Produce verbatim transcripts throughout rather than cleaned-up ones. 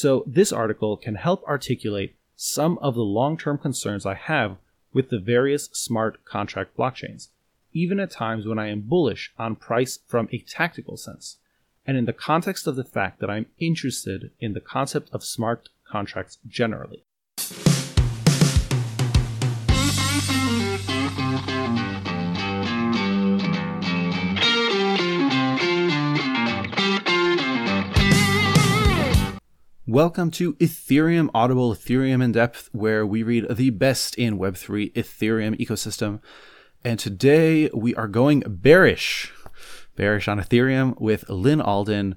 So this article can help articulate some of the long-term concerns I have with the various smart contract blockchains, even at times when I am bullish on price from a tactical sense, and in the context of the fact that I'm interested in the concept of smart contracts generally. Welcome to Ethereum Audible, Ethereum in Depth, where we read the best in Web three Ethereum ecosystem. And today we are going bearish, bearish on Ethereum with Lyn Alden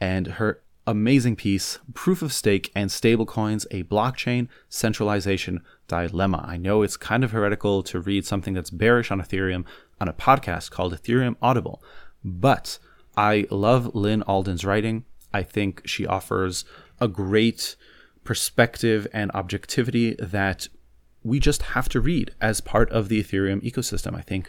and her amazing piece, Proof of Stake and Stablecoins, a Blockchain Centralization Dilemma. I know it's kind of heretical to read something that's bearish on Ethereum on a podcast called Ethereum Audible, but I love Lyn Alden's writing. I think she offers a great perspective and objectivity that we just have to read as part of the Ethereum ecosystem. I think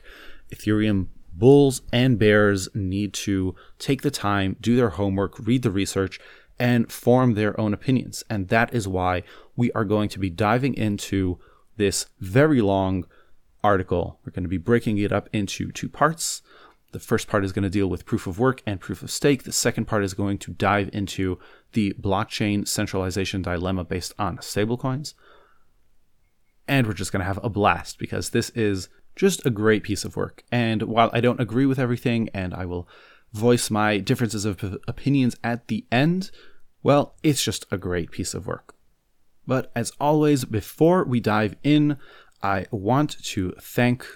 Ethereum bulls and bears need to take the time, do their homework, read the research, and form their own opinions. And that is why we are going to be diving into this very long article. We're going to be breaking it up into two parts. The first part is going to deal with proof of work and proof of stake. The second part is going to dive into the blockchain centralization dilemma based on stablecoins. And we're just going to have a blast because this is just a great piece of work. And while I don't agree with everything and I will voice my differences of opinions at the end, well, it's just a great piece of work. But as always, before we dive in, I want to thank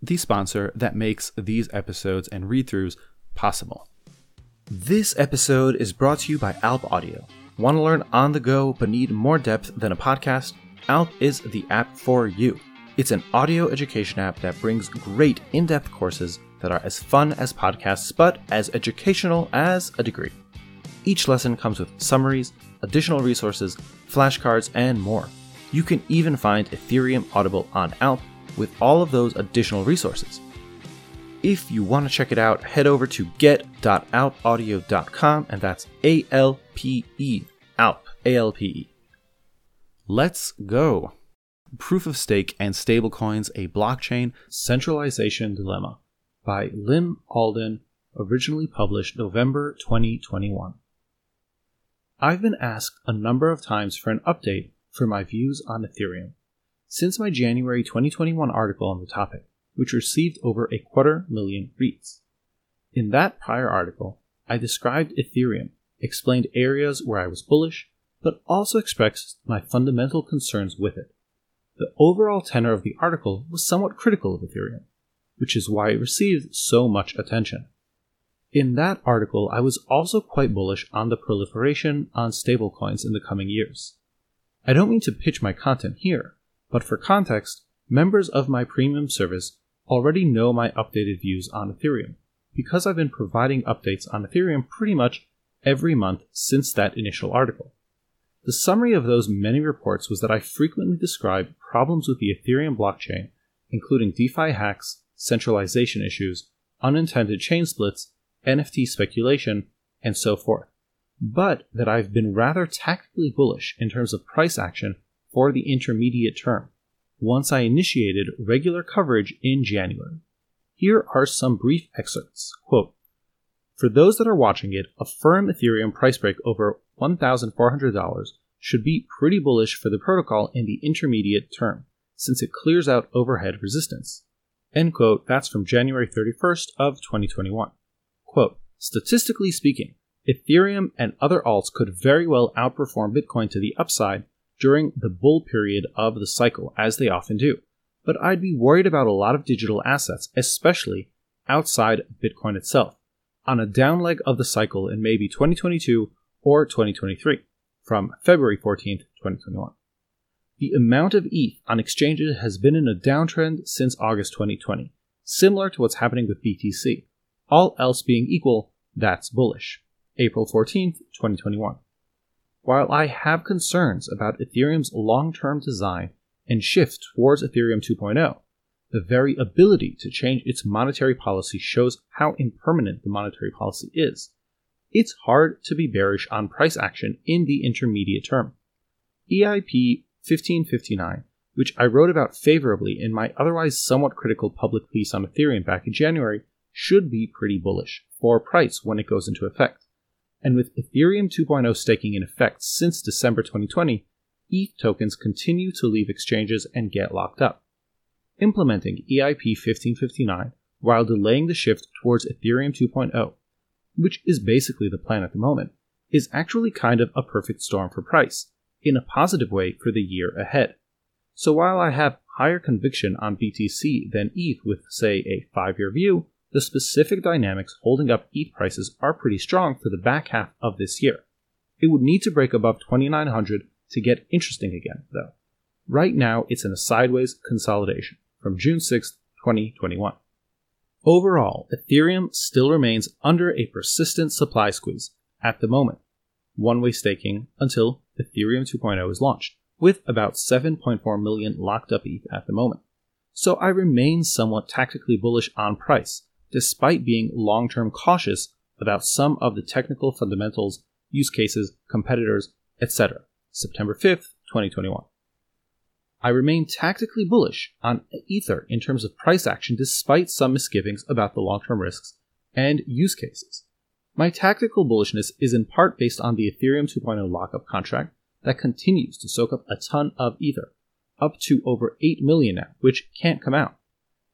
the sponsor that makes these episodes and read-throughs possible. This episode is brought to you by AlpAudio. Want to learn on the go but need more depth than a podcast? Alp is the app for you. It's an audio education app that brings great in-depth courses that are as fun as podcasts but as educational as a degree. Each lesson comes with summaries, additional resources, flashcards, and more. You can even find Ethereum Audible on Alp with all of those additional resources. If you want to check it out, head over to get dot alp audio dot com, and that's A L P E, Alp, A L P E. Let's go. Proof of Stake and Stablecoins, a Blockchain Centralization Dilemma by Lyn Alden, originally published November twenty twenty-one. I've been asked a number of times for an update for my views on Ethereum since my January twenty twenty-one article on the topic, which received over a quarter million reads. In that prior article, I described Ethereum, explained areas where I was bullish, but also expressed my fundamental concerns with it. The overall tenor of the article was somewhat critical of Ethereum, which is why it received so much attention. In that article, I was also quite bullish on the proliferation on stablecoins in the coming years. I don't mean to pitch my content here, but for context, members of my premium service already know my updated views on Ethereum, because I've been providing updates on Ethereum pretty much every month since that initial article. The summary of those many reports was that I frequently describe problems with the Ethereum blockchain, including DeFi hacks, centralization issues, unintended chain splits, N F T speculation, and so forth, but that I've been rather tactically bullish in terms of price action for the intermediate term, once I initiated regular coverage in January. Here are some brief excerpts. Quote, "For those that are watching it, a firm Ethereum price break over one thousand four hundred dollars should be pretty bullish for the protocol in the intermediate term, since it clears out overhead resistance." End quote. That's from January thirty-first of twenty twenty-one. Quote, "Statistically speaking, Ethereum and other alts could very well outperform Bitcoin to the upside during the bull period of the cycle, as they often do. But I'd be worried about a lot of digital assets, especially outside Bitcoin itself, on a down leg of the cycle in maybe twenty twenty-two or twenty twenty-three, from February fourteenth, twenty twenty-one. The amount of E T H on exchanges has been in a downtrend since August twenty twenty, similar to what's happening with B T C. All else being equal, that's bullish. April fourteenth, twenty twenty-one. While I have concerns about Ethereum's long-term design and shift towards Ethereum two point oh, the very ability to change its monetary policy shows how impermanent the monetary policy is, it's hard to be bearish on price action in the intermediate term. E I P fifteen fifty-nine, which I wrote about favorably in my otherwise somewhat critical public piece on Ethereum back in January, should be pretty bullish for price when it goes into effect. And with Ethereum two point oh staking in effect since December twenty twenty, E T H tokens continue to leave exchanges and get locked up. Implementing E I P fifteen fifty-nine while delaying the shift towards Ethereum two point oh, which is basically the plan at the moment, is actually kind of a perfect storm for price, in a positive way for the year ahead. So while I have higher conviction on B T C than E T H with, say, a five-year view, the specific dynamics holding up E T H prices are pretty strong for the back half of this year. It would need to break above twenty-nine hundred to get interesting again, though. Right now, it's in a sideways consolidation from June sixth, twenty twenty-one. Overall, Ethereum still remains under a persistent supply squeeze at the moment. One-way staking until Ethereum two point oh is launched, with about seven point four million locked up E T H at the moment. So I remain somewhat tactically bullish on price, despite being long-term cautious about some of the technical fundamentals, use cases, competitors, et cetera. September fifth, twenty twenty-one. I remain tactically bullish on Ether in terms of price action despite some misgivings about the long-term risks and use cases. My tactical bullishness is in part based on the Ethereum two point oh lockup contract that continues to soak up a ton of Ether, up to over eight million now, which can't come out.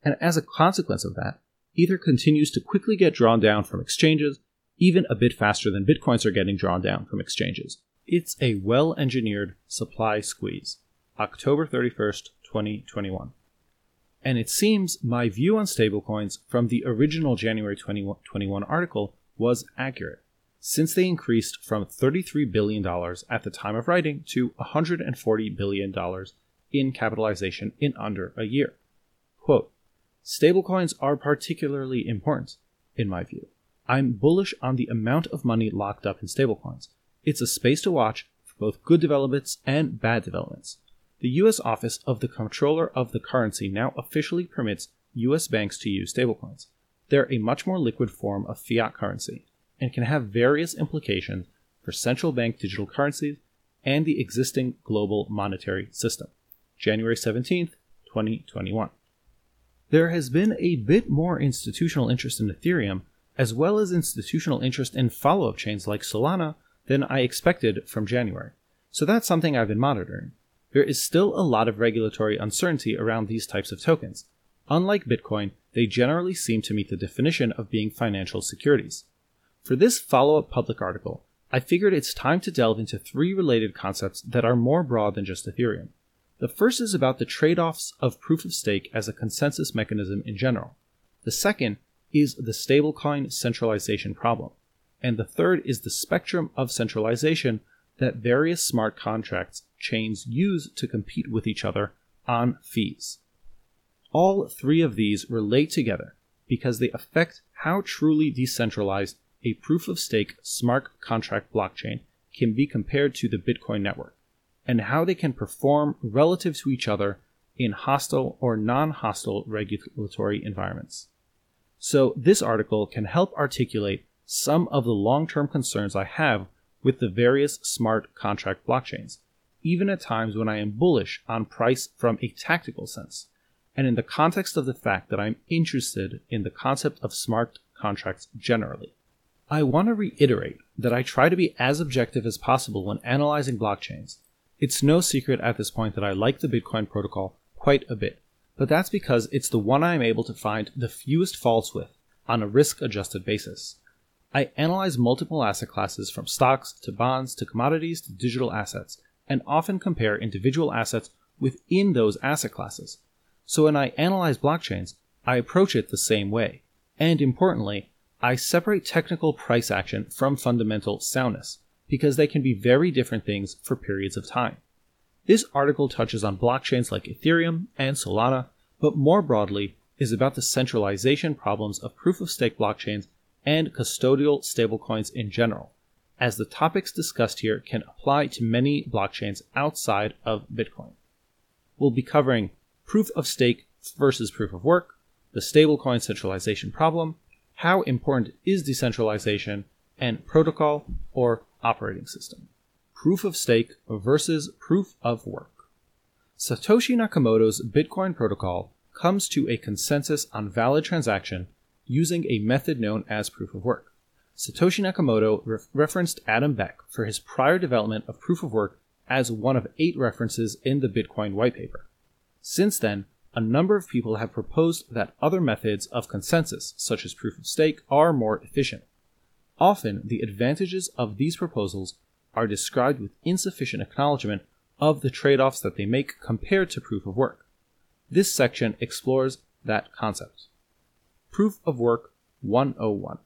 And as a consequence of that, Ether continues to quickly get drawn down from exchanges, even a bit faster than Bitcoins are getting drawn down from exchanges. It's a well-engineered supply squeeze. October thirty-first, twenty twenty-one. And it seems my view on stablecoins from the original January twenty twenty-one article was accurate, since they increased from thirty-three billion dollars at the time of writing to one hundred forty billion dollars in capitalization in under a year. Quote, stablecoins are particularly important, in my view. I'm bullish on the amount of money locked up in stablecoins. It's a space to watch for both good developments and bad developments. The U S Office of the Comptroller of the Currency now officially permits U S banks to use stablecoins. They're a much more liquid form of fiat currency and can have various implications for central bank digital currencies and the existing global monetary system. January seventeenth, twenty twenty-one. There has been a bit more institutional interest in Ethereum, as well as institutional interest in follow-up chains like Solana, than I expected from January. So that's something I've been monitoring. There is still a lot of regulatory uncertainty around these types of tokens. Unlike Bitcoin, they generally seem to meet the definition of being financial securities. For this follow-up public article, I figured it's time to delve into three related concepts that are more broad than just Ethereum. The first is about the trade-offs of proof-of-stake as a consensus mechanism in general. The second is the stablecoin centralization problem. And the third is the spectrum of centralization that various smart contracts chains use to compete with each other on fees. All three of these relate together because they affect how truly decentralized a proof-of-stake smart contract blockchain can be compared to the Bitcoin network, and how they can perform relative to each other in hostile or non-hostile regulatory environments. So this article can help articulate some of the long-term concerns I have with the various smart contract blockchains, even at times when I am bullish on price from a tactical sense, and in the context of the fact that I'm interested in the concept of smart contracts generally. I want to reiterate that I try to be as objective as possible when analyzing blockchains. It's no secret at this point that I like the Bitcoin protocol quite a bit, but that's because it's the one I am able to find the fewest faults with on a risk-adjusted basis. I analyze multiple asset classes from stocks to bonds to commodities to digital assets, and often compare individual assets within those asset classes. So when I analyze blockchains, I approach it the same way. And importantly, I separate technical price action from fundamental soundness, because they can be very different things for periods of time. This article touches on blockchains like Ethereum and Solana, but more broadly is about the centralization problems of proof-of-stake blockchains and custodial stablecoins in general, as the topics discussed here can apply to many blockchains outside of Bitcoin. We'll be covering proof of stake versus proof of work, the stablecoin centralization problem, how important is decentralization, and protocol or operating system. Proof of stake versus proof of work. Satoshi Nakamoto's Bitcoin protocol comes to a consensus on valid transaction using a method known as proof of work. Satoshi Nakamoto re- referenced Adam Back for his prior development of proof of work as one of eight references in the Bitcoin white paper. Since then, a number of people have proposed that other methods of consensus, such as proof of stake, are more efficient. Often, the advantages of these proposals are described with insufficient acknowledgement of the trade-offs that they make compared to proof of work. This section explores that concept. Proof of Work one oh one.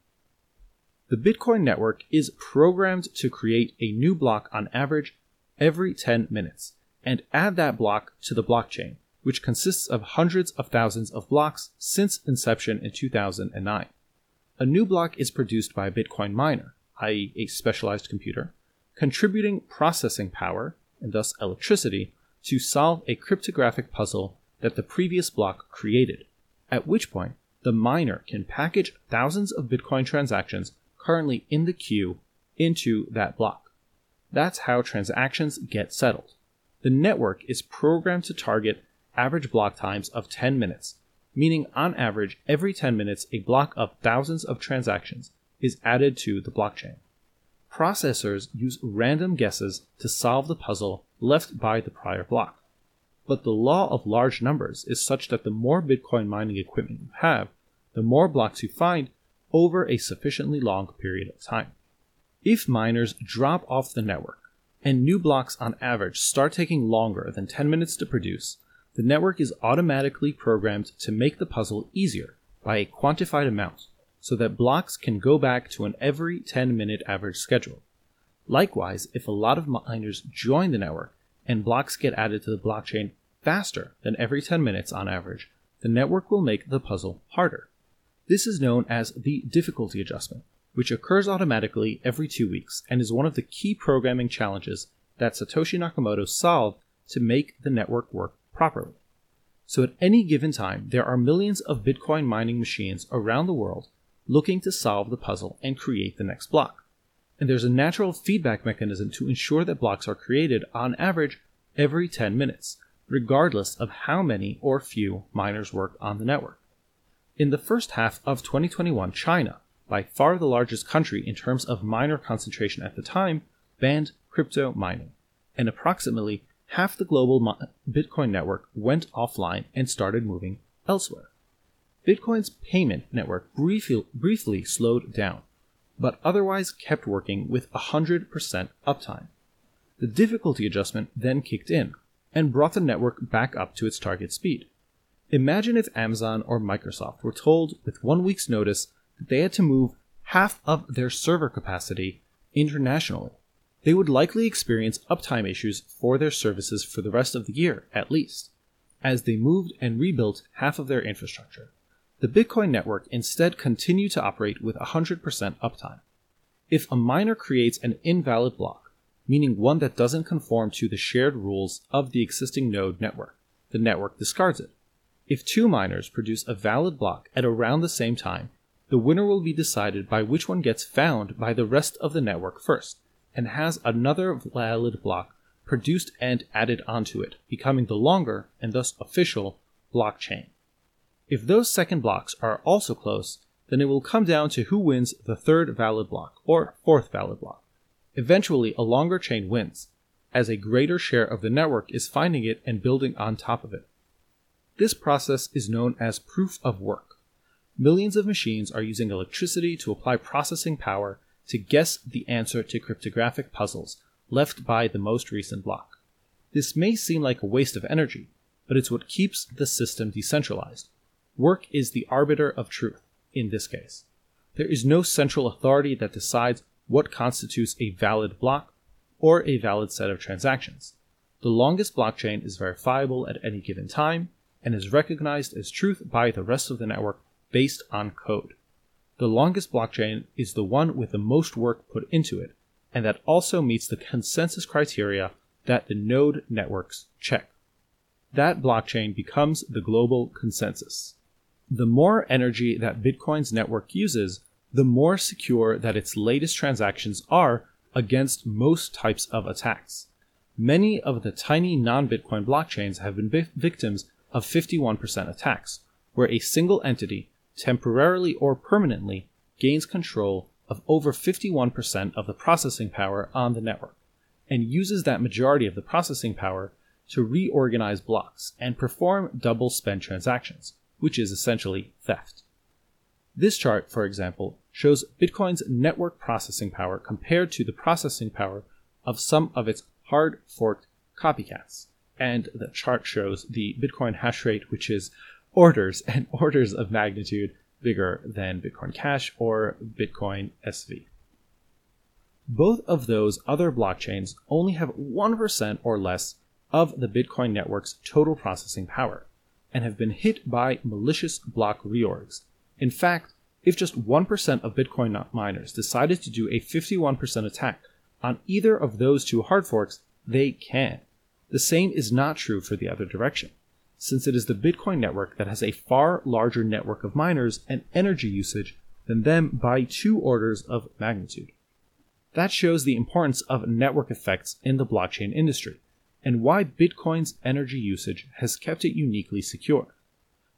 The Bitcoin network is programmed to create a new block on average every ten minutes and add that block to the blockchain, which consists of hundreds of thousands of blocks since inception in two thousand nine. A new block is produced by a Bitcoin miner, that is a specialized computer, contributing processing power, and thus electricity, to solve a cryptographic puzzle that the previous block created, at which point the miner can package thousands of Bitcoin transactions currently in the queue into that block. That's how transactions get settled. The network is programmed to target average block times of ten minutes, meaning on average every ten minutes a block of thousands of transactions is added to the blockchain. Processors use random guesses to solve the puzzle left by the prior block. But the law of large numbers is such that the more Bitcoin mining equipment you have, the more blocks you find over a sufficiently long period of time. If miners drop off the network, and new blocks on average start taking longer than ten minutes to produce, the network is automatically programmed to make the puzzle easier by a quantified amount, so that blocks can go back to an every ten minute average schedule. Likewise, if a lot of miners join the network and blocks get added to the blockchain faster than every ten minutes on average, the network will make the puzzle harder. This is known as the difficulty adjustment, which occurs automatically every two weeks and is one of the key programming challenges that Satoshi Nakamoto solved to make the network work properly. So at any given time, there are millions of Bitcoin mining machines around the world looking to solve the puzzle and create the next block. And there's a natural feedback mechanism to ensure that blocks are created, on average, every ten minutes, regardless of how many or few miners work on the network. In the first half of twenty twenty-one, China, by far the largest country in terms of miner concentration at the time, banned crypto mining, and approximately half the global Bitcoin network went offline and started moving elsewhere. Bitcoin's payment network briefly, briefly slowed down, but otherwise kept working with one hundred percent uptime. The difficulty adjustment then kicked in and brought the network back up to its target speed. Imagine if Amazon or Microsoft were told with one week's notice that they had to move half of their server capacity internationally. They would likely experience uptime issues for their services for the rest of the year, at least, as they moved and rebuilt half of their infrastructure. The Bitcoin network instead continued to operate with one hundred percent uptime. If a miner creates an invalid block, meaning one that doesn't conform to the shared rules of the existing node network, the network discards it. If two miners produce a valid block at around the same time, the winner will be decided by which one gets found by the rest of the network first, and has another valid block produced and added onto it, becoming the longer, and thus official, blockchain. If those second blocks are also close, then it will come down to who wins the third valid block, or fourth valid block. Eventually, a longer chain wins, as a greater share of the network is finding it and building on top of it. This process is known as proof of work. Millions of machines are using electricity to apply processing power to guess the answer to cryptographic puzzles left by the most recent block. This may seem like a waste of energy, but it's what keeps the system decentralized. Work is the arbiter of truth, in this case. There is no central authority that decides what constitutes a valid block or a valid set of transactions. The longest blockchain is verifiable at any given time and is recognized as truth by the rest of the network based on code. The longest blockchain is the one with the most work put into it, and that also meets the consensus criteria that the node networks check. That blockchain becomes the global consensus. The more energy that Bitcoin's network uses, the more secure that its latest transactions are against most types of attacks. Many of the tiny non-Bitcoin blockchains have been vi- victims of fifty-one percent attacks, where a single entity, temporarily or permanently, gains control of over fifty-one percent of the processing power on the network, and uses that majority of the processing power to reorganize blocks and perform double spend transactions, which is essentially theft. This chart, for example, shows Bitcoin's network processing power compared to the processing power of some of its hard forked copycats. And the chart shows the Bitcoin hash rate, which is orders and orders of magnitude bigger than Bitcoin Cash or Bitcoin S V. Both of those other blockchains only have one percent or less of the Bitcoin network's total processing power, and have been hit by malicious block reorgs. In fact, if just one percent of Bitcoin miners decided to do a fifty-one percent attack on either of those two hard forks, they can. The same is not true for the other direction, since it is the Bitcoin network that has a far larger network of miners and energy usage than them by two orders of magnitude. That shows the importance of network effects in the blockchain industry, and why Bitcoin's energy usage has kept it uniquely secure.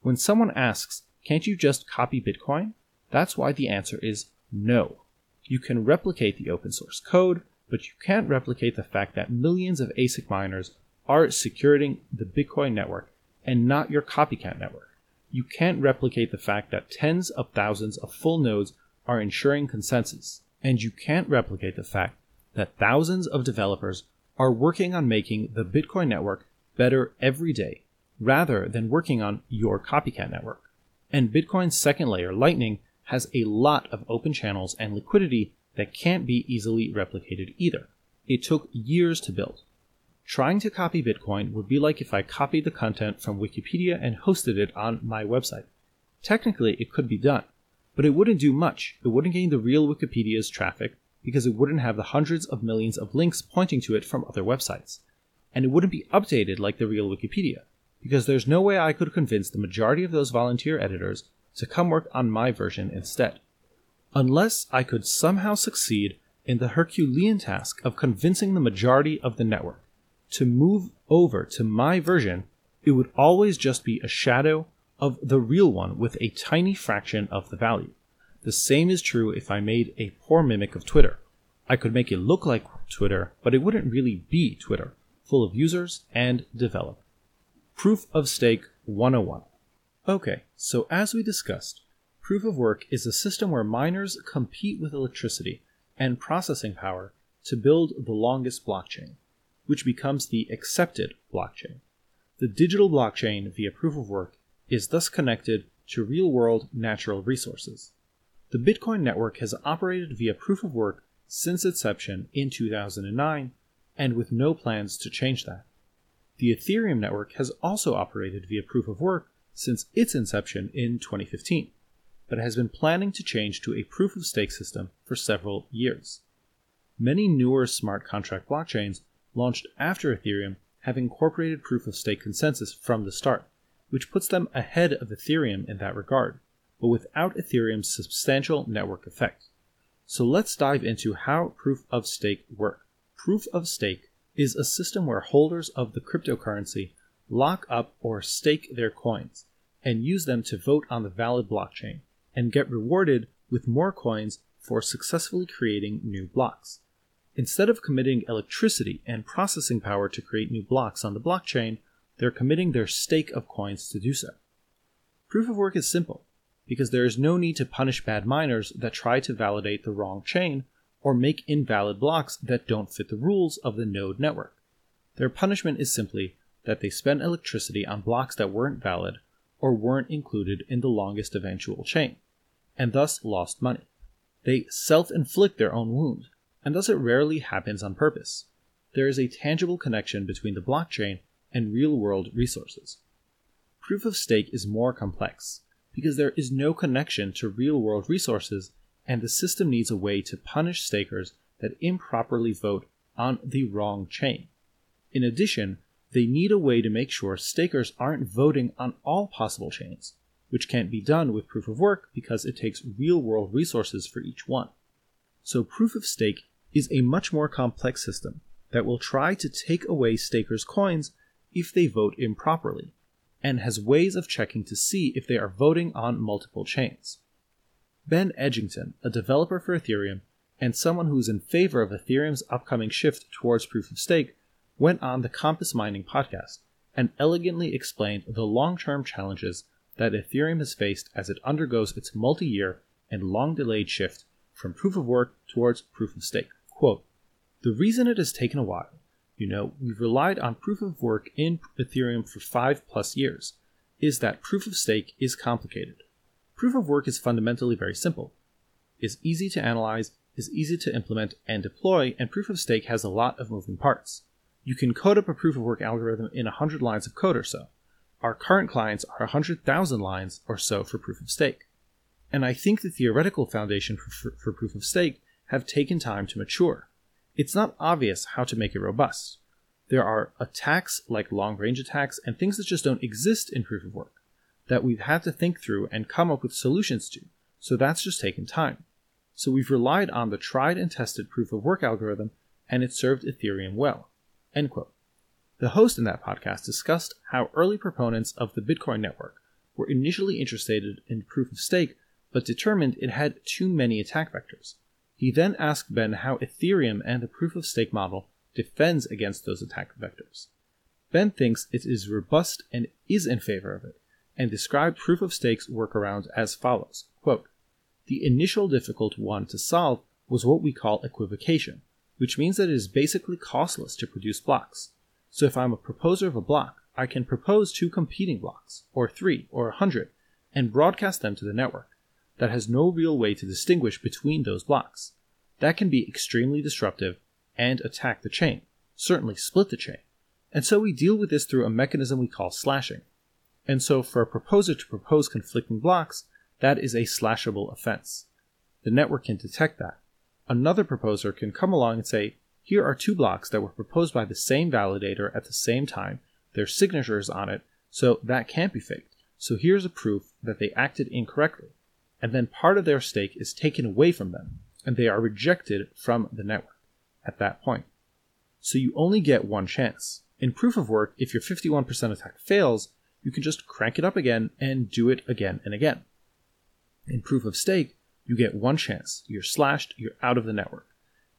When someone asks, "Can't you just copy Bitcoin?" That's why the answer is no. You can replicate the open source code, but you can't replicate the fact that millions of ASIC miners are securing the Bitcoin network and not your copycat network. You can't replicate the fact that tens of thousands of full nodes are ensuring consensus. And you can't replicate the fact that thousands of developers are working on making the Bitcoin network better every day, rather than working on your copycat network. And Bitcoin's second layer, Lightning, has a lot of open channels and liquidity that can't be easily replicated either. It took years to build. Trying to copy Bitcoin would be like if I copied the content from Wikipedia and hosted it on my website. Technically, it could be done, but it wouldn't do much. It wouldn't gain the real Wikipedia's traffic, because it wouldn't have the hundreds of millions of links pointing to it from other websites. And it wouldn't be updated like the real Wikipedia, because there's no way I could convince the majority of those volunteer editors to come work on my version instead. Unless I could somehow succeed in the Herculean task of convincing the majority of the network to move over to my version, it would always just be a shadow of the real one with a tiny fraction of the value. The same is true if I made a poor mimic of Twitter. I could make it look like Twitter, but it wouldn't really be Twitter, full of users and developers. Proof of Stake one oh one. Okay, so as we discussed, proof of work is a system where miners compete with electricity and processing power to build the longest blockchain, which becomes the accepted blockchain. The digital blockchain via proof of work is thus connected to real-world natural resources. The Bitcoin network has operated via proof of work since its inception in two thousand nine, and with no plans to change that. The Ethereum network has also operated via proof of work since its inception in twenty fifteen, but has been planning to change to a proof of stake system for several years. Many newer smart contract blockchains launched after Ethereum have incorporated proof of stake consensus from the start, which puts them ahead of Ethereum in that regard, but without Ethereum's substantial network effect. So let's dive into how proof of stake works. Proof of stake is a system where holders of the cryptocurrency lock up or stake their coins and use them to vote on the valid blockchain and get rewarded with more coins for successfully creating new blocks. Instead of committing electricity and processing power to create new blocks on the blockchain, they're committing their stake of coins to do so. Proof of work is simple, because there is no need to punish bad miners that try to validate the wrong chain or make invalid blocks that don't fit the rules of the node network. Their punishment is simply that they spent electricity on blocks that weren't valid or weren't included in the longest eventual chain, and thus lost money. They self-inflict their own wound, and thus it rarely happens on purpose. There is a tangible connection between the blockchain and real-world resources. Proof of stake is more complex, because there is no connection to real-world resources, and the system needs a way to punish stakers that improperly vote on the wrong chain. In addition, they need a way to make sure stakers aren't voting on all possible chains, which can't be done with proof of work because it takes real-world resources for each one. So proof-of-stake is a much more complex system that will try to take away stakers' coins if they vote improperly, and has ways of checking to see if they are voting on multiple chains. Ben Edgington, a developer for Ethereum, and someone who is in favor of Ethereum's upcoming shift towards proof-of-stake, went on the Compass Mining podcast and elegantly explained the long-term challenges that Ethereum has faced as it undergoes its multi-year and long-delayed shift from proof-of-work towards proof-of-stake. Quote, "The reason it has taken a while, you know, we've relied on proof-of-work in Ethereum for five-plus years, is that proof-of-stake is complicated. Proof-of-work is fundamentally very simple, is easy to analyze, is easy to implement and deploy, and proof-of-stake has a lot of moving parts. You can code up a proof-of-work algorithm in one hundred lines of code or so. Our current clients are one hundred thousand lines or so for proof-of-stake. And I think the theoretical foundation for, for proof-of-stake have taken time to mature. It's not obvious how to make it robust. There are attacks like long-range attacks and things that just don't exist in proof-of-work that we've had to think through and come up with solutions to, so that's just taken time. So we've relied on the tried and tested proof-of-work algorithm, and it served Ethereum well." End quote. The host in that podcast discussed how early proponents of the Bitcoin network were initially interested in proof-of-stake, but determined it had too many attack vectors. He then asked Ben how Ethereum and the proof-of-stake model defends against those attack vectors. Ben thinks it is robust and is in favor of it, and described proof-of-stake's workaround as follows. Quote, "The initial difficult one to solve was what we call equivocation, which means that it is basically costless to produce blocks. So if I'm a proposer of a block, I can propose two competing blocks, or three, or a hundred, and broadcast them to the network that has no real way to distinguish between those blocks. That can be extremely disruptive and attack the chain, certainly split the chain. And so we deal with this through a mechanism we call slashing. And so for a proposer to propose conflicting blocks, that is a slashable offense. The network can detect that. Another proposer can come along and say, here are two blocks that were proposed by the same validator at the same time, their signature is on it, so that can't be faked. So here's a proof that they acted incorrectly. And then part of their stake is taken away from them, and they are rejected from the network at that point. So you only get one chance. In proof of work, if your fifty-one percent attack fails, you can just crank it up again and do it again and again. In proof of stake, you get one chance, you're slashed, you're out of the network,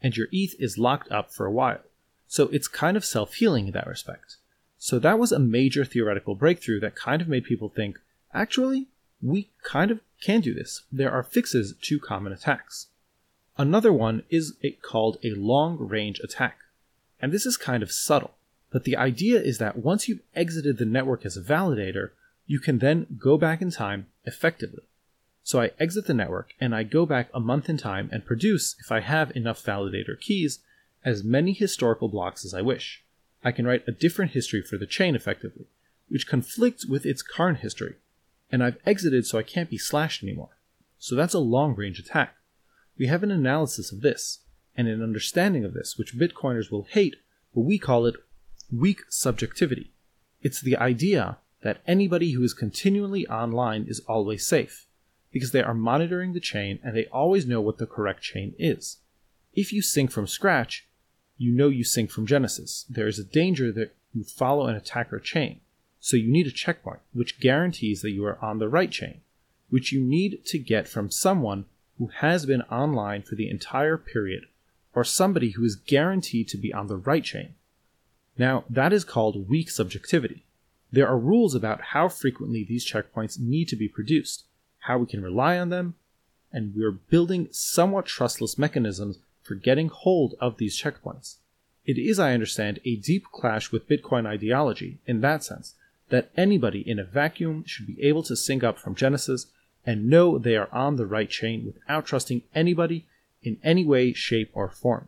and your E T H is locked up for a while. So it's kind of self-healing in that respect. So that was a major theoretical breakthrough that kind of made people think, actually, we kind of can do this. There are fixes to common attacks. Another one is called a long-range attack. And this is kind of subtle, but the idea is that once you've exited the network as a validator, you can then go back in time effectively. So I exit the network and I go back a month in time and produce, if I have enough validator keys, as many historical blocks as I wish. I can write a different history for the chain effectively, which conflicts with its current history, and I've exited so I can't be slashed anymore. So that's a long-range attack. We have an analysis of this, and an understanding of this, which Bitcoiners will hate, but we call it weak subjectivity. It's the idea that anybody who is continually online is always safe, because they are monitoring the chain and they always know what the correct chain is. If you sync from scratch, you know you sync from Genesis. There is a danger that you follow an attacker chain, so you need a checkpoint, which guarantees that you are on the right chain, which you need to get from someone who has been online for the entire period, or somebody who is guaranteed to be on the right chain. Now, that is called weak subjectivity. There are rules about how frequently these checkpoints need to be produced, how we can rely on them, and we're building somewhat trustless mechanisms for getting hold of these checkpoints. It is, I understand, a deep clash with Bitcoin ideology in that sense, that anybody in a vacuum should be able to sync up from Genesis and know they are on the right chain without trusting anybody in any way, shape, or form.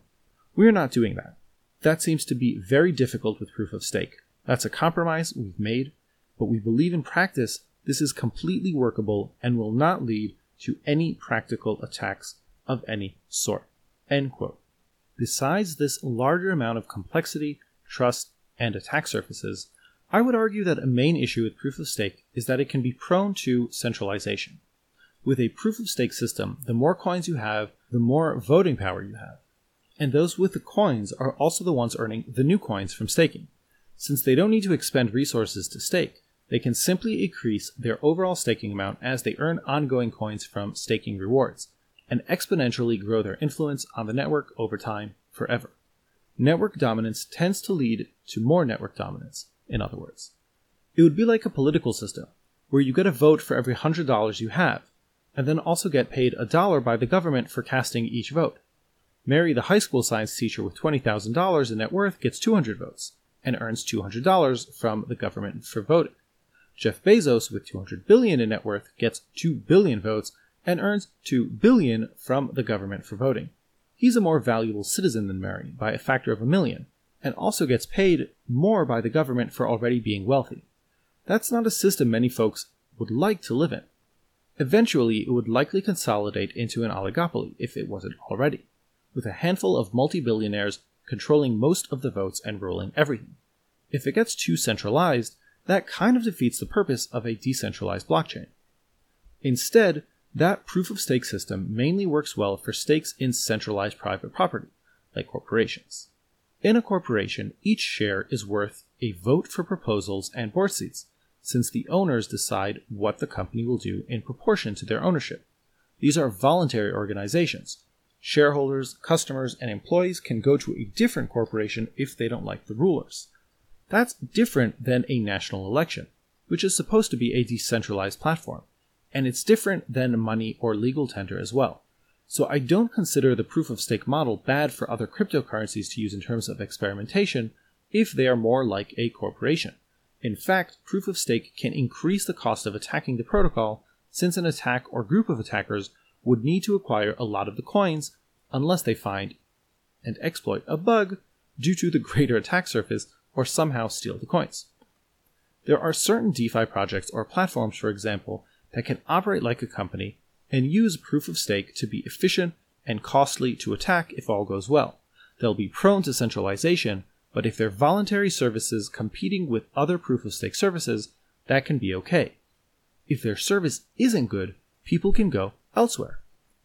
We're not doing that. That seems to be very difficult with proof of stake. That's a compromise we've made, but we believe in practice this is completely workable and will not lead to any practical attacks of any sort." End quote. Besides this larger amount of complexity, trust, and attack surfaces, I would argue that a main issue with proof-of-stake is that it can be prone to centralization. With a proof-of-stake system, the more coins you have, the more voting power you have. And those with the coins are also the ones earning the new coins from staking. Since they don't need to expend resources to stake, they can simply increase their overall staking amount as they earn ongoing coins from staking rewards, and exponentially grow their influence on the network over time, forever. Network dominance tends to lead to more network dominance, in other words. It would be like a political system, where you get a vote for every one hundred dollars you have, and then also get paid a dollar by the government for casting each vote. Mary, the high school science teacher with twenty thousand dollars in net worth, gets two hundred votes, and earns two hundred dollars from the government for voting. Jeff Bezos, with two hundred billion dollars in net worth, gets two billion votes, and earns two billion dollars from the government for voting. He's a more valuable citizen than Mary by a factor of a million, and also gets paid more by the government for already being wealthy. That's not a system many folks would like to live in. Eventually, it would likely consolidate into an oligopoly, if it wasn't already, with a handful of multi-billionaires controlling most of the votes and ruling everything. If it gets too centralized, that kind of defeats the purpose of a decentralized blockchain. Instead, that proof-of-stake system mainly works well for stakes in centralized private property, like corporations. In a corporation, each share is worth a vote for proposals and board seats, since the owners decide what the company will do in proportion to their ownership. These are voluntary organizations. Shareholders, customers, and employees can go to a different corporation if they don't like the rulers. That's different than a national election, which is supposed to be a decentralized platform. And it's different than money or legal tender as well. So I don't consider the proof-of-stake model bad for other cryptocurrencies to use in terms of experimentation if they are more like a corporation. In fact, proof-of-stake can increase the cost of attacking the protocol, since an attack or group of attackers would need to acquire a lot of the coins unless they find and exploit a bug due to the greater attack surface or somehow steal the coins. There are certain DeFi projects or platforms, for example, that can operate like a company and use proof-of-stake to be efficient and costly to attack if all goes well. They'll be prone to centralization, but if they're voluntary services competing with other proof-of-stake services, that can be okay. If their service isn't good, people can go elsewhere.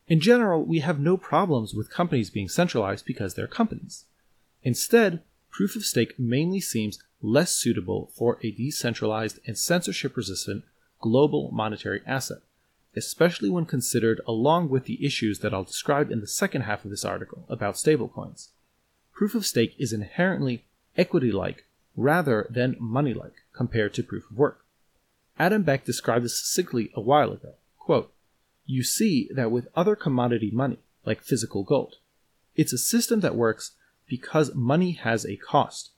In general, we have no problems with companies being centralized because they're companies. Instead, proof-of-stake mainly seems less suitable for a decentralized and censorship-resistant global monetary asset, especially when considered along with the issues that I'll describe in the second half of this article about stablecoins. Proof-of-stake is inherently equity-like rather than money-like compared to proof-of-work. Adam Back described this succinctly a while ago. Quote, "You see that with other commodity money, like physical gold, it's a system that works because money has a cost.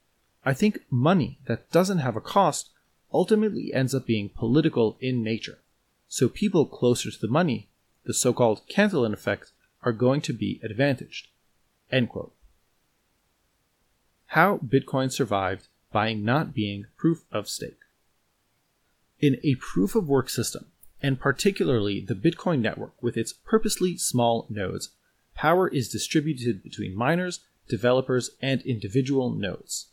I think money that doesn't have a cost ultimately ends up being political in nature. So people closer to the money, the so-called Cantillon effect, are going to be advantaged." End quote. How Bitcoin survived by not being proof of stake. In a proof-of-work system, and particularly the Bitcoin network with its purposely small nodes, power is distributed between miners, developers, and individual nodes.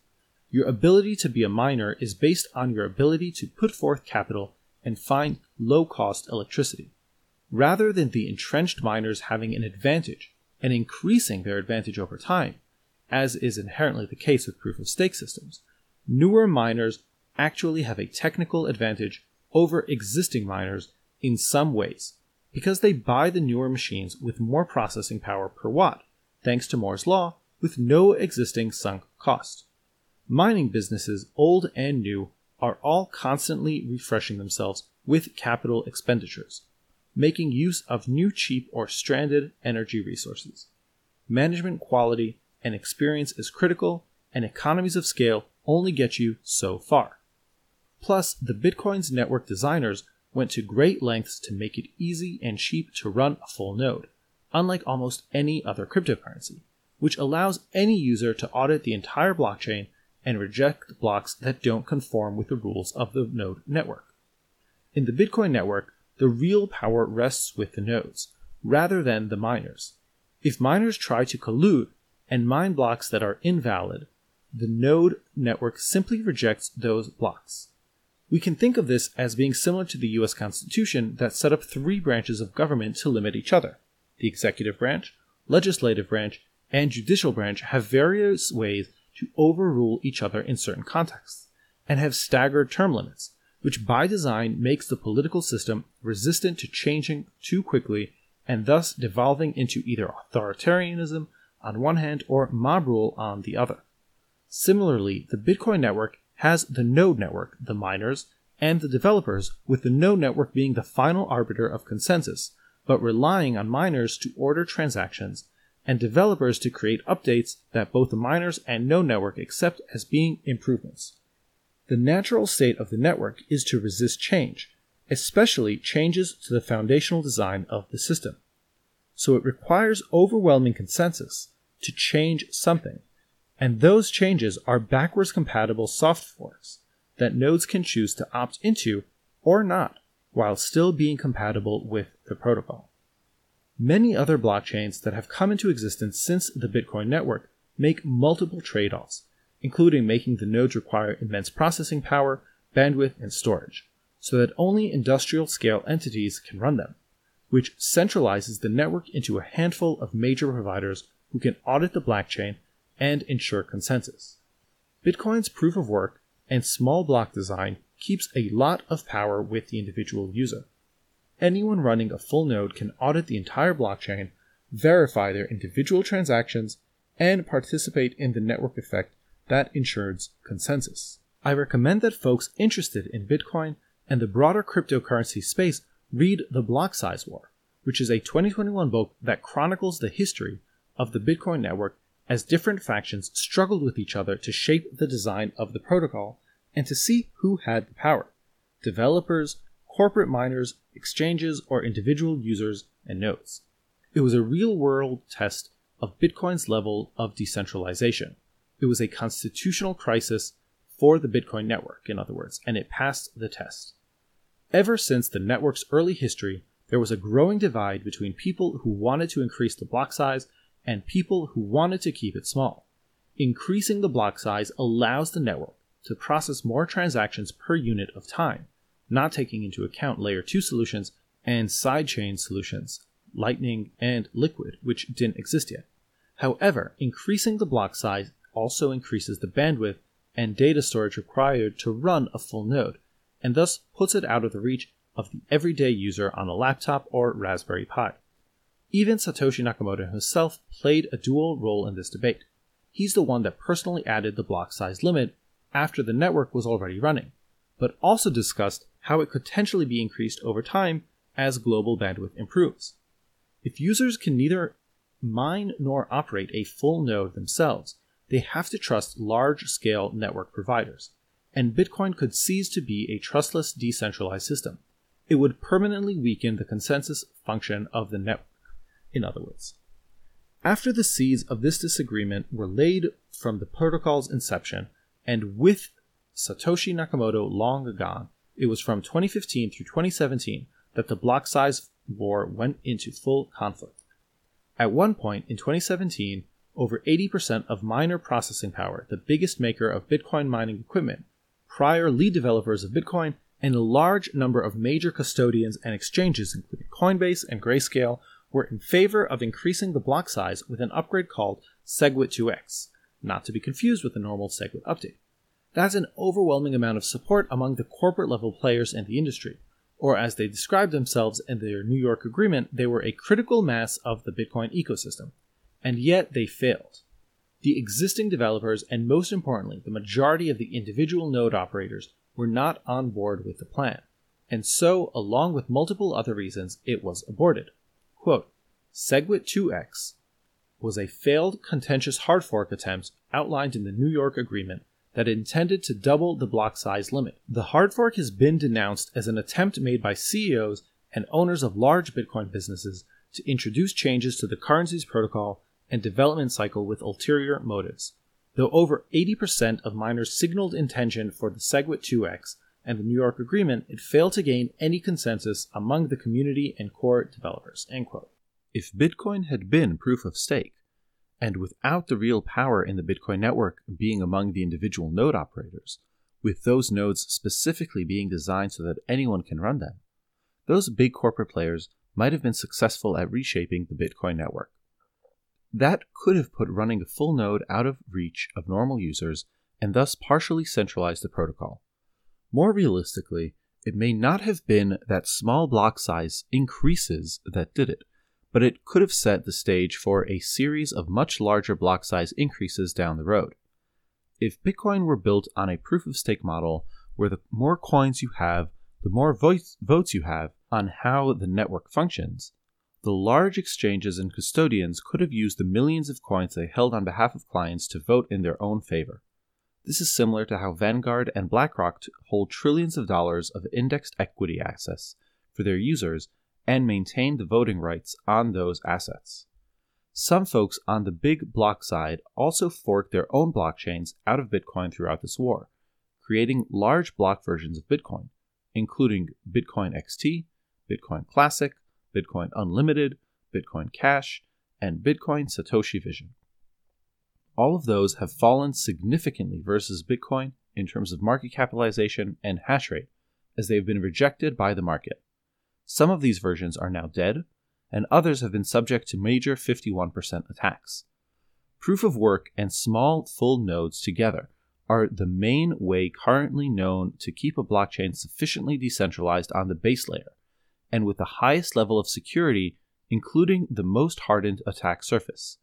Your ability to be a miner is based on your ability to put forth capital and find low-cost electricity, rather than the entrenched miners having an advantage and increasing their advantage over time, as is inherently the case with proof-of-stake systems. Newer miners actually have a technical advantage over existing miners in some ways, because they buy the newer machines with more processing power per watt, thanks to Moore's Law, with no existing sunk cost. Mining businesses, old and new, are all constantly refreshing themselves with capital expenditures, making use of new cheap or stranded energy resources. Management quality and experience is critical, and economies of scale only get you so far. Plus, the Bitcoin's network designers went to great lengths to make it easy and cheap to run a full node, unlike almost any other cryptocurrency, which allows any user to audit the entire blockchain and reject blocks that don't conform with the rules of the node network. In the Bitcoin network, the real power rests with the nodes, rather than the miners. If miners try to collude and mine blocks that are invalid, the node network simply rejects those blocks. We can think of this as being similar to the U S Constitution that set up three branches of government to limit each other. The executive branch, legislative branch, and judicial branch have various ways to overrule each other in certain contexts, and have staggered term limits, which by design makes the political system resistant to changing too quickly and thus devolving into either authoritarianism on one hand or mob rule on the other. Similarly, the Bitcoin network has the node network, the miners, and the developers, with the node network being the final arbiter of consensus, but relying on miners to order transactions and developers to create updates that both the miners and node network accept as being improvements. The natural state of the network is to resist change, especially changes to the foundational design of the system. So it requires overwhelming consensus to change something, and those changes are backwards compatible soft forks that nodes can choose to opt into or not while still being compatible with the protocol. Many other blockchains that have come into existence since the Bitcoin network make multiple trade-offs, including making the nodes require immense processing power, bandwidth, and storage, so that only industrial-scale entities can run them, which centralizes the network into a handful of major providers who can audit the blockchain and ensure consensus. Bitcoin's proof-of-work and small block design keeps a lot of power with the individual user. Anyone running a full node can audit the entire blockchain, verify their individual transactions, and participate in the network effect that ensures consensus. I recommend that folks interested in Bitcoin and the broader cryptocurrency space read The Block Size War, which is a twenty twenty-one book that chronicles the history of the Bitcoin network as different factions struggled with each other to shape the design of the protocol and to see who had the power: developers, corporate miners, exchanges, or individual users and nodes. It was a real-world test of Bitcoin's level of decentralization. It was a constitutional crisis for the Bitcoin network, in other words, and it passed the test. Ever since the network's early history, there was a growing divide between people who wanted to increase the block size and people who wanted to keep it small. Increasing the block size allows the network to process more transactions per unit of time, not taking into account layer two solutions and sidechain solutions, Lightning and Liquid, which didn't exist yet. However, increasing the block size also increases the bandwidth and data storage required to run a full node, and thus puts it out of the reach of the everyday user on a laptop or Raspberry Pi. Even Satoshi Nakamoto himself played a dual role in this debate. He's the one that personally added the block size limit after the network was already running, but also discussed how it could potentially be increased over time as global bandwidth improves. If users can neither mine nor operate a full node themselves, they have to trust large-scale network providers, and Bitcoin could cease to be a trustless decentralized system. It would permanently weaken the consensus function of the network, in other words. After the seeds of this disagreement were laid from the protocol's inception, and with Satoshi Nakamoto long gone, it was from twenty fifteen through twenty seventeen that the block size war went into full conflict. At one point in twenty seventeen, over eighty percent of miner processing power, the biggest maker of Bitcoin mining equipment, prior lead developers of Bitcoin, and a large number of major custodians and exchanges, including Coinbase and Grayscale, were in favor of increasing the block size with an upgrade called SegWit two X, not to be confused with the normal SegWit update. That's an overwhelming amount of support among the corporate-level players in the industry, or as they described themselves in their New York agreement, they were a critical mass of the Bitcoin ecosystem, and yet they failed. The existing developers, and most importantly, the majority of the individual node operators, were not on board with the plan, and so, along with multiple other reasons, it was aborted. Quote, SegWit two X was a failed contentious hard fork attempt outlined in the New York agreement that intended to double the block size limit. The hard fork has been denounced as an attempt made by C E Os and owners of large Bitcoin businesses to introduce changes to the currency's protocol and development cycle with ulterior motives. Though over eighty percent of miners signaled intention for the SegWit two X and the New York agreement, it failed to gain any consensus among the community and core developers. End quote. If Bitcoin had been proof of stake, And without the real power in the Bitcoin network being among the individual node operators, with those nodes specifically being designed so that anyone can run them, those big corporate players might have been successful at reshaping the Bitcoin network. That could have put running a full node out of reach of normal users and thus partially centralized the protocol. More realistically, it may not have been that small block size increases that did it, but it could have set the stage for a series of much larger block size increases down the road. If Bitcoin were built on a proof-of-stake model where the more coins you have, the more voice, votes you have on how the network functions, the large exchanges and custodians could have used the millions of coins they held on behalf of clients to vote in their own favor. This is similar to how Vanguard and BlackRock hold trillions of dollars of indexed equity assets for their users and maintain the voting rights on those assets. Some folks on the big block side also forked their own blockchains out of Bitcoin throughout this war, creating large block versions of Bitcoin, including Bitcoin X T, Bitcoin Classic, Bitcoin Unlimited, Bitcoin Cash, and Bitcoin Satoshi Vision. All of those have fallen significantly versus Bitcoin in terms of market capitalization and hash rate, as they have been rejected by the market. Some of these versions are now dead, and others have been subject to major fifty-one percent attacks. Proof of work and small full nodes together are the main way currently known to keep a blockchain sufficiently decentralized on the base layer, and with the highest level of security, including the most hardened attack surface.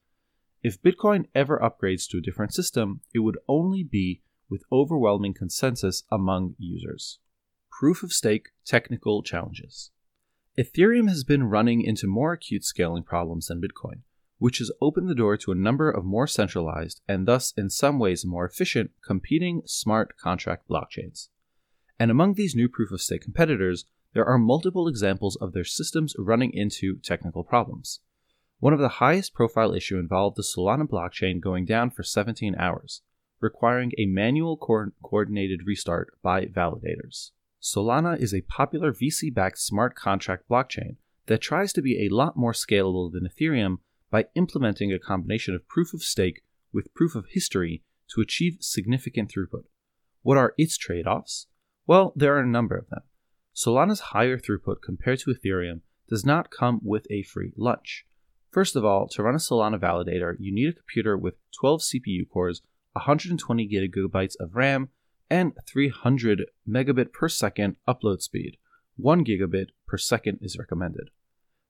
If Bitcoin ever upgrades to a different system, it would only be with overwhelming consensus among users. Proof of stake technical challenges. Ethereum has been running into more acute scaling problems than Bitcoin, which has opened the door to a number of more centralized and thus in some ways more efficient competing smart contract blockchains. And among these new proof-of-stake competitors, there are multiple examples of their systems running into technical problems. One of the highest profile issue involved the Solana blockchain going down for seventeen hours, requiring a manual co- coordinated restart by validators. Solana is a popular V C-backed smart contract blockchain that tries to be a lot more scalable than Ethereum by implementing a combination of proof-of-stake with proof-of-history to achieve significant throughput. What are its trade-offs? Well, there are a number of them. Solana's higher throughput compared to Ethereum does not come with a free lunch. First of all, to run a Solana validator, you need a computer with twelve C P U cores, one hundred twenty gigabytes of RAM, and three hundred megabit per second upload speed. one gigabit per second is recommended.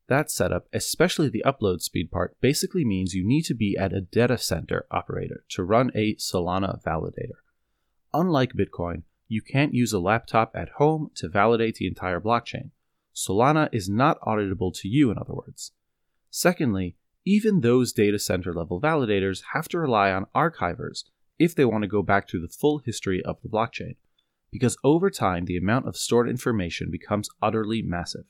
That setup, especially the upload speed part, basically means you need to be at a data center operator to run a Solana validator. Unlike Bitcoin, you can't use a laptop at home to validate the entire blockchain. Solana is not auditable to you, in other words. Secondly, even those data center level validators have to rely on archivers if they want to go back to the full history of the blockchain, because over time the amount of stored information becomes utterly massive.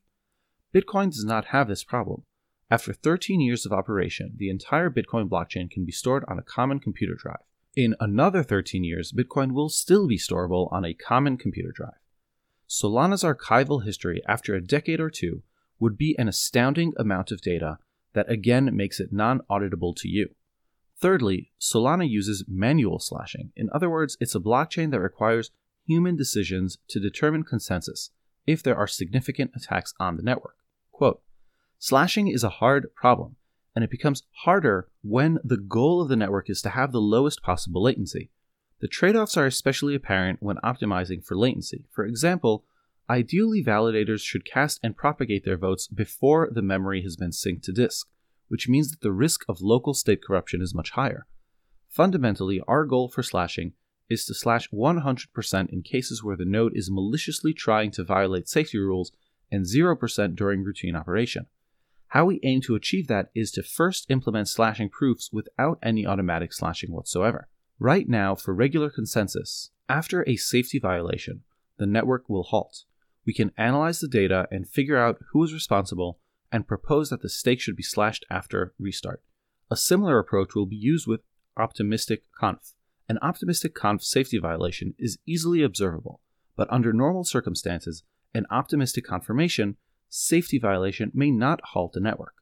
Bitcoin does not have this problem. After thirteen years of operation, the entire Bitcoin blockchain can be stored on a common computer drive. In another thirteen years, Bitcoin will still be storable on a common computer drive. Solana's archival history after a decade or two would be an astounding amount of data that again makes it non-auditable to you. Thirdly, Solana uses manual slashing. In other words, it's a blockchain that requires human decisions to determine consensus if there are significant attacks on the network. Quote, slashing is a hard problem, and it becomes harder when the goal of the network is to have the lowest possible latency. The trade-offs are especially apparent when optimizing for latency. For example, ideally validators should cast and propagate their votes before the memory has been synced to disk, which means that the risk of local state corruption is much higher. Fundamentally, our goal for slashing is to slash one hundred percent in cases where the node is maliciously trying to violate safety rules and zero percent during routine operation. How we aim to achieve that is to first implement slashing proofs without any automatic slashing whatsoever. Right now, for regular consensus, after a safety violation, the network will halt. We can analyze the data and figure out who is responsible and propose that the stake should be slashed after restart. A similar approach will be used with optimistic conf. An optimistic conf safety violation is easily observable, but under normal circumstances, an optimistic confirmation safety violation may not halt the network.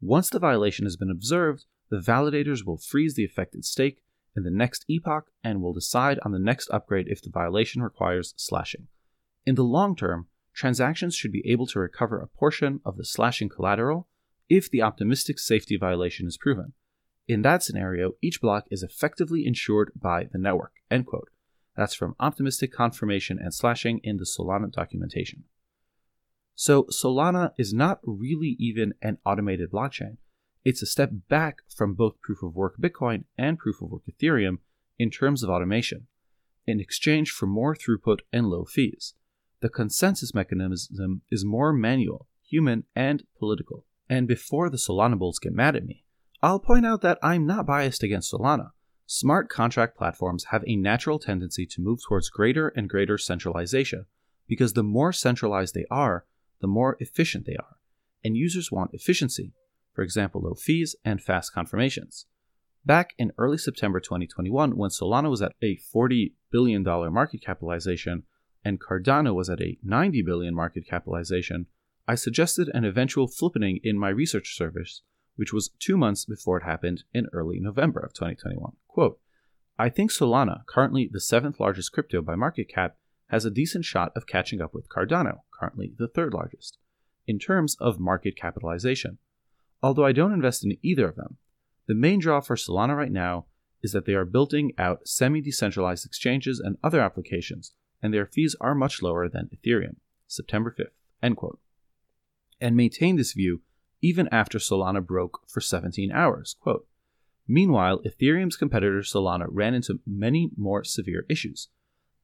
Once the violation has been observed, the validators will freeze the affected stake in the next epoch and will decide on the next upgrade if the violation requires slashing. In the long term, transactions should be able to recover a portion of the slashing collateral if the optimistic safety violation is proven. In that scenario, each block is effectively insured by the network, end quote. That's from Optimistic Confirmation and Slashing in the Solana documentation. So Solana is not really even an automated blockchain. It's a step back from both proof-of-work Bitcoin and proof-of-work Ethereum in terms of automation, in exchange for more throughput and low fees. The consensus mechanism is more manual, human, and political. And before the Solana bulls get mad at me, I'll point out that I'm not biased against Solana. Smart contract platforms have a natural tendency to move towards greater and greater centralization, because the more centralized they are, the more efficient they are, and users want efficiency, for example, low fees and fast confirmations. Back in early September twenty twenty-one, when Solana was at a forty billion dollars market capitalization and Cardano was at a ninety billion dollars market capitalization, I suggested an eventual flippening in my research service, which was two months before it happened in early November of twenty twenty-one. Quote, I think Solana, currently the seventh largest crypto by market cap, has a decent shot of catching up with Cardano, currently the third largest, in terms of market capitalization. Although I don't invest in either of them, the main draw for Solana right now is that they are building out semi-decentralized exchanges and other applications, and their fees are much lower than Ethereum, September fifth, end quote. And maintain this view even after Solana broke for seventeen hours, quote. Meanwhile, Ethereum's competitor Solana ran into many more severe issues.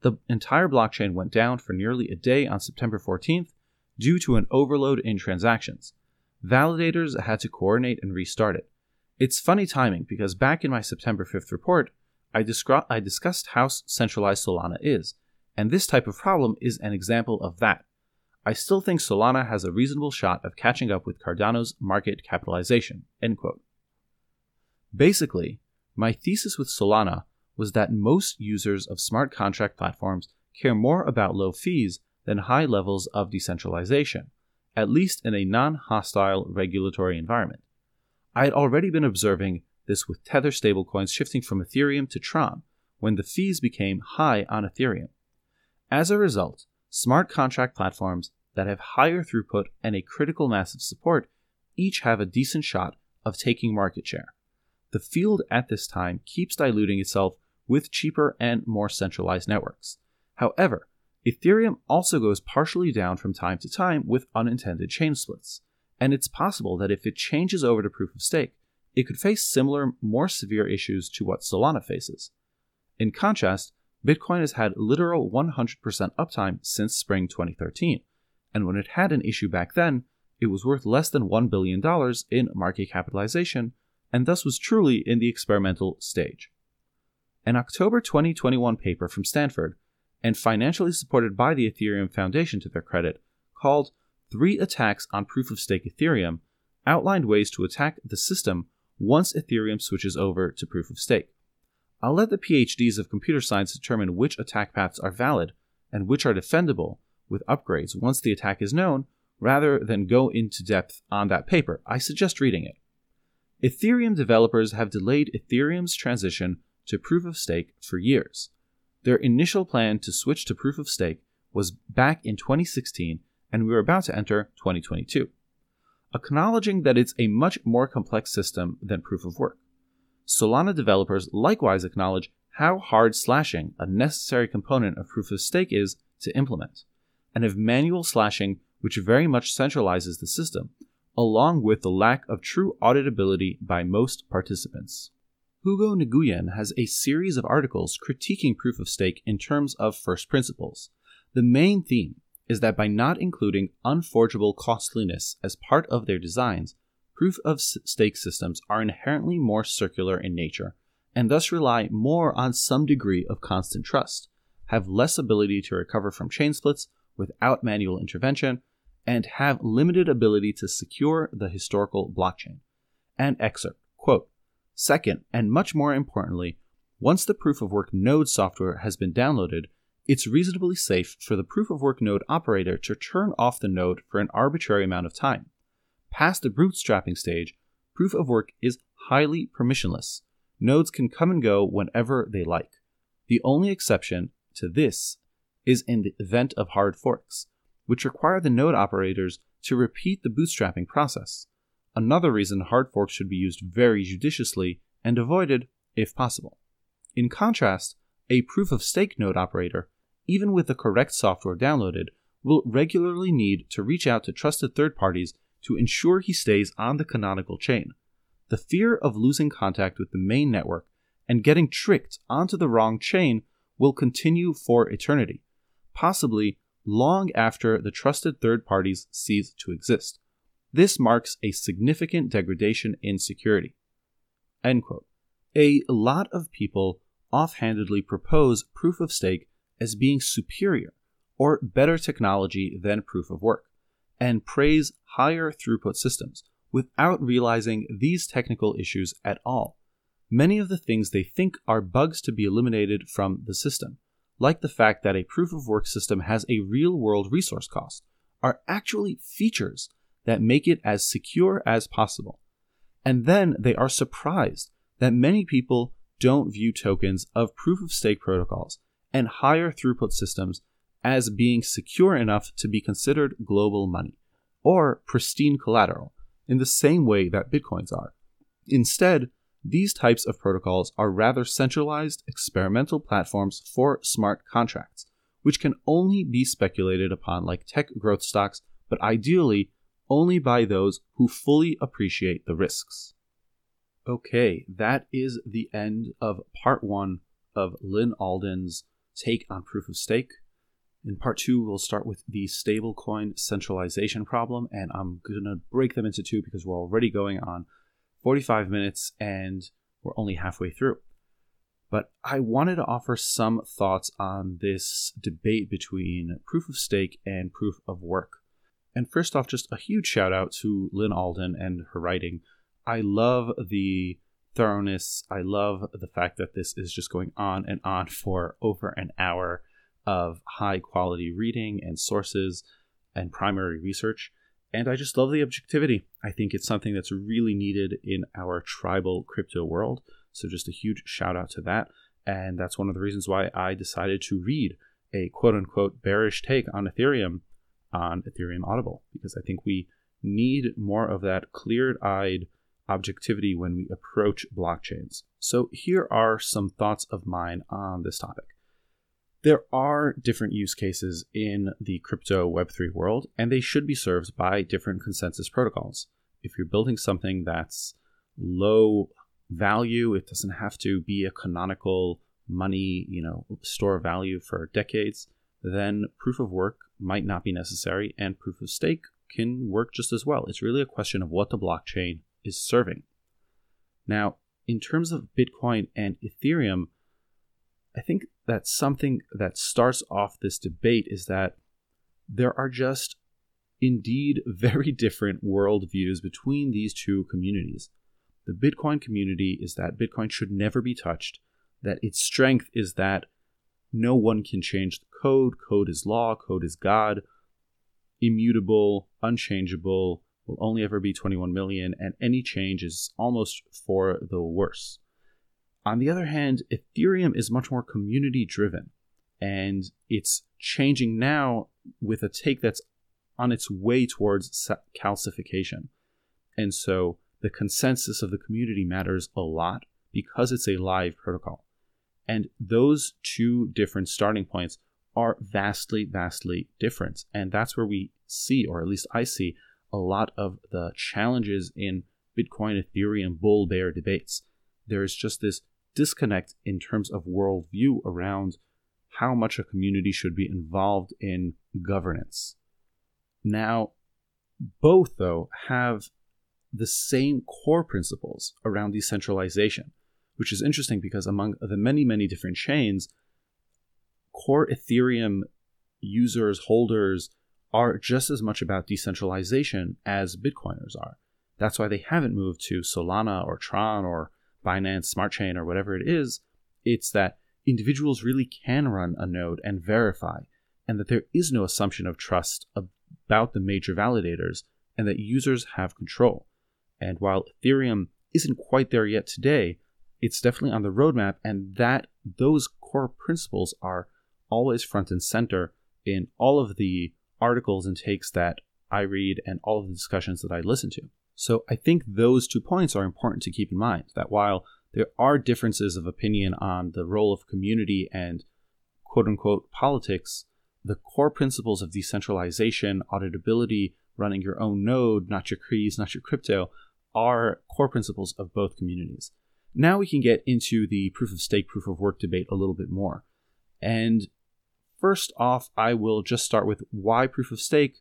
The entire blockchain went down for nearly a day on September fourteenth due to an overload in transactions. Validators had to coordinate and restart it. It's funny timing because back in my September fifth report, I, discru- I discussed how centralized Solana is, and this type of problem is an example of that. I still think Solana has a reasonable shot of catching up with Cardano's market capitalization, end quote. Basically, my thesis with Solana was that most users of smart contract platforms care more about low fees than high levels of decentralization, at least in a non-hostile regulatory environment. I had already been observing this with Tether stablecoins shifting from Ethereum to Tron when the fees became high on Ethereum. As a result, smart contract platforms that have higher throughput and a critical mass of support each have a decent shot of taking market share. The field at this time keeps diluting itself with cheaper and more centralized networks. However, Ethereum also goes partially down from time to time with unintended chain splits, and it's possible that if it changes over to proof of stake, it could face similar, more severe issues to what Solana faces. In contrast, Bitcoin has had literal one hundred percent uptime since spring twenty thirteen, and when it had an issue back then, it was worth less than one billion dollars in market capitalization, and thus was truly in the experimental stage. An October twenty twenty-one paper from Stanford, and financially supported by the Ethereum Foundation to their credit, called Three Attacks on Proof-of-Stake Ethereum, outlined ways to attack the system once Ethereum switches over to proof-of-stake. I'll let the PhDs of computer science determine which attack paths are valid and which are defendable with upgrades once the attack is known, rather than go into depth on that paper. I suggest reading it. Ethereum developers have delayed Ethereum's transition to proof-of-stake for years. Their initial plan to switch to proof-of-stake was back in twenty sixteen, and we were about to enter twenty twenty-two. Acknowledging that it's a much more complex system than proof-of-work, Solana developers likewise acknowledge how hard slashing, a necessary component of proof-of-stake, is to implement, and have manual slashing which very much centralizes the system, along with the lack of true auditability by most participants. Hugo Nguyen has a series of articles critiquing proof-of-stake in terms of first principles. The main theme is that by not including unforgeable costliness as part of their designs, proof-of-stake systems are inherently more circular in nature, and thus rely more on some degree of constant trust, have less ability to recover from chain splits without manual intervention, and have limited ability to secure the historical blockchain. And excerpt, quote, second, and much more importantly, once the proof-of-work node software has been downloaded, it's reasonably safe for the proof-of-work node operator to turn off the node for an arbitrary amount of time. Past the bootstrapping stage, proof-of-work is highly permissionless. Nodes can come and go whenever they like. The only exception to this is in the event of hard forks, which require the node operators to repeat the bootstrapping process. Another reason hard forks should be used very judiciously and avoided if possible. In contrast, a proof-of-stake node operator, even with the correct software downloaded, will regularly need to reach out to trusted third parties to ensure he stays on the canonical chain. The fear of losing contact with the main network and getting tricked onto the wrong chain will continue for eternity, possibly long after the trusted third parties cease to exist. This marks a significant degradation in security. End quote. A lot of people offhandedly propose proof of stake as being superior or better technology than proof of work, and praise higher throughput systems without realizing these technical issues at all. Many of the things they think are bugs to be eliminated from the system, like the fact that a proof-of-work system has a real-world resource cost, are actually features that make it as secure as possible. And then they are surprised that many people don't view tokens of proof-of-stake protocols and higher throughput systems as being secure enough to be considered global money, or pristine collateral, in the same way that Bitcoins are. Instead, these types of protocols are rather centralized, experimental platforms for smart contracts, which can only be speculated upon like tech growth stocks, but ideally only by those who fully appreciate the risks. Okay, that is the end of part one of Lyn Alden's take on proof of stake. In part two, we'll start with the stablecoin centralization problem, and I'm going to break them into two because we're already going on forty-five minutes and we're only halfway through. But I wanted to offer some thoughts on this debate between proof of stake and proof of work. And first off, just a huge shout out to Lyn Alden and her writing. I love the thoroughness. I love the fact that this is just going on and on for over an hour of high quality reading and sources and primary research. And I just love the objectivity. I think it's something that's really needed in our tribal crypto world. So just a huge shout out to that. And that's one of the reasons why I decided to read a quote unquote bearish take on Ethereum on Ethereum Audible, because I think we need more of that clear-eyed objectivity when we approach blockchains. So here are some thoughts of mine on this topic. There are different use cases in the crypto Web three world, and they should be served by different consensus protocols. If you're building something that's low value, it doesn't have to be a canonical money, you know, store value for decades, then proof of work might not be necessary, and proof of stake can work just as well. It's really a question of what the blockchain is serving. Now, in terms of Bitcoin and Ethereum, I think that something that starts off this debate is that there are just indeed very different worldviews between these two communities. The Bitcoin community is that Bitcoin should never be touched, that its strength is that no one can change the code, code is law, code is God, immutable, unchangeable, will only ever be twenty-one million, and any change is almost for the worse. On the other hand, Ethereum is much more community-driven, and it's changing now with a take that's on its way towards calcification. And so the consensus of the community matters a lot because it's a live protocol. And those two different starting points are vastly, vastly different. And that's where we see, or at least I see, a lot of the challenges in Bitcoin, Ethereum, bull-bear debates. There is just this disconnect in terms of worldview around how much a community should be involved in governance. Now, both, though, have the same core principles around decentralization, which is interesting because among the many, many different chains, core Ethereum users, holders, are just as much about decentralization as Bitcoiners are. That's why they haven't moved to Solana or Tron or Binance Smart Chain or whatever it is. It's that individuals really can run a node and verify, and that there is no assumption of trust about the major validators, and that users have control. And while Ethereum isn't quite there yet today, it's definitely on the roadmap, and that those core principles are always front and center in all of the articles and takes that I read and all of the discussions that I listen to. So I think those two points are important to keep in mind, that while there are differences of opinion on the role of community and quote-unquote politics, the core principles of decentralization, auditability, running your own node, not your keys, not your crypto, are core principles of both communities. Now we can get into the proof-of-stake, proof-of-work debate a little bit more. And first off, I will just start with why proof-of-stake.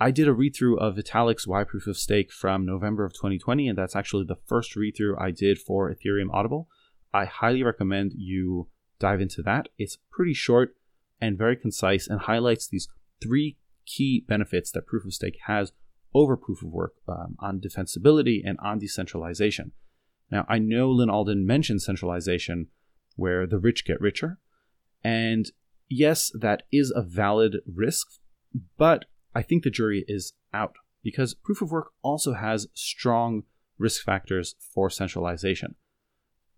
I did a read-through of Vitalik's Why Proof-of-Stake from November of twenty twenty, and that's actually the first read-through I did for Ethereum Audible. I highly recommend you dive into that. It's pretty short and very concise and highlights these three key benefits that proof-of-stake has over proof-of-work um, on defensibility and on decentralization. Now, I know Lyn Alden mentioned centralization, where the rich get richer. And yes, that is a valid risk, but I think the jury is out because proof-of-work also has strong risk factors for centralization.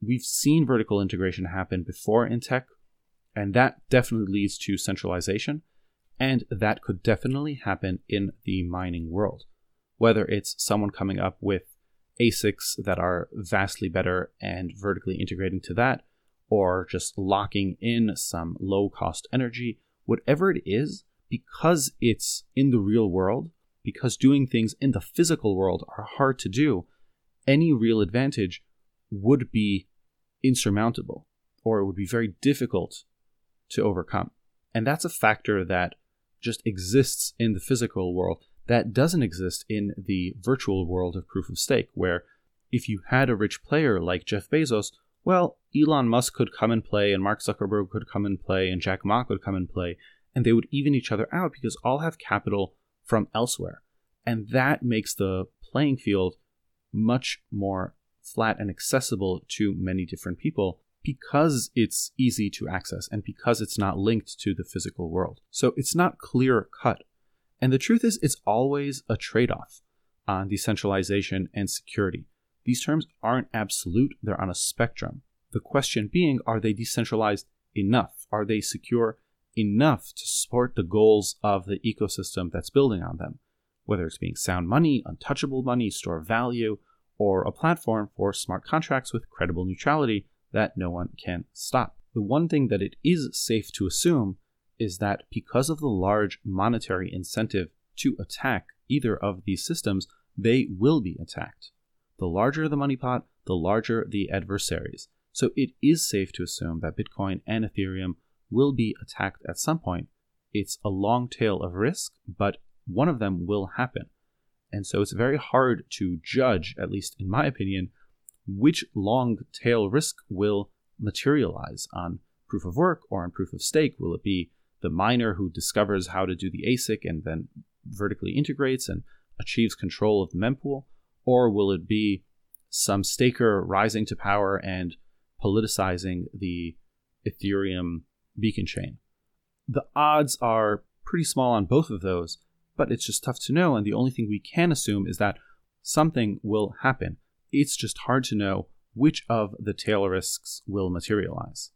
We've seen vertical integration happen before in tech, and that definitely leads to centralization, and that could definitely happen in the mining world, whether it's someone coming up with A SICs that are vastly better and vertically integrating to that, or just locking in some low-cost energy. Whatever it is, because it's in the real world, because doing things in the physical world are hard to do, any real advantage would be insurmountable, or it would be very difficult to overcome. And that's a factor that just exists in the physical world that doesn't exist in the virtual world of proof-of-stake, where if you had a rich player like Jeff Bezos, well, Elon Musk could come and play, and Mark Zuckerberg could come and play, and Jack Ma could come and play, and they would even each other out because all have capital from elsewhere. And that makes the playing field much more flat and accessible to many different people because it's easy to access and because it's not linked to the physical world. So it's not clear cut. And the truth is, it's always a trade-off on decentralization and security. These terms aren't absolute, they're on a spectrum. The question being, are they decentralized enough? Are they secure enough to support the goals of the ecosystem that's building on them? Whether it's being sound money, untouchable money, store of value, or a platform for smart contracts with credible neutrality that no one can stop. The one thing that it is safe to assume is that because of the large monetary incentive to attack either of these systems, they will be attacked. The larger the money pot, the larger the adversaries. So it is safe to assume that Bitcoin and Ethereum will be attacked at some point. It's a long tail of risk, but one of them will happen. And so it's very hard to judge, at least in my opinion, which long tail risk will materialize on proof of work or on proof of stake. Will it be the miner who discovers how to do the A SIC and then vertically integrates and achieves control of the mempool? Or will it be some staker rising to power and politicizing the Ethereum beacon chain? The odds are pretty small on both of those, but it's just tough to know. And the only thing we can assume is that something will happen. It's just hard to know which of the tail risks will materialize.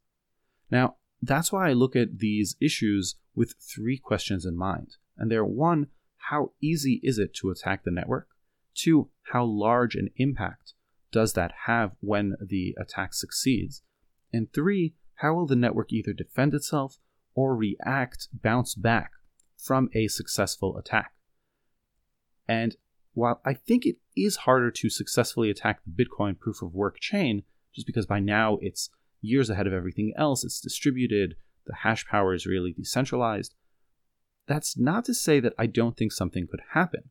Now, that's why I look at these issues with three questions in mind. And they're one, how easy is it to attack the network? Two, how large an impact does that have when the attack succeeds? And three, how will the network either defend itself or react, bounce back from a successful attack? And while I think it is harder to successfully attack the Bitcoin proof-of-work chain, just because by now it's years ahead of everything else, it's distributed, the hash power is really decentralized, that's not to say that I don't think something could happen.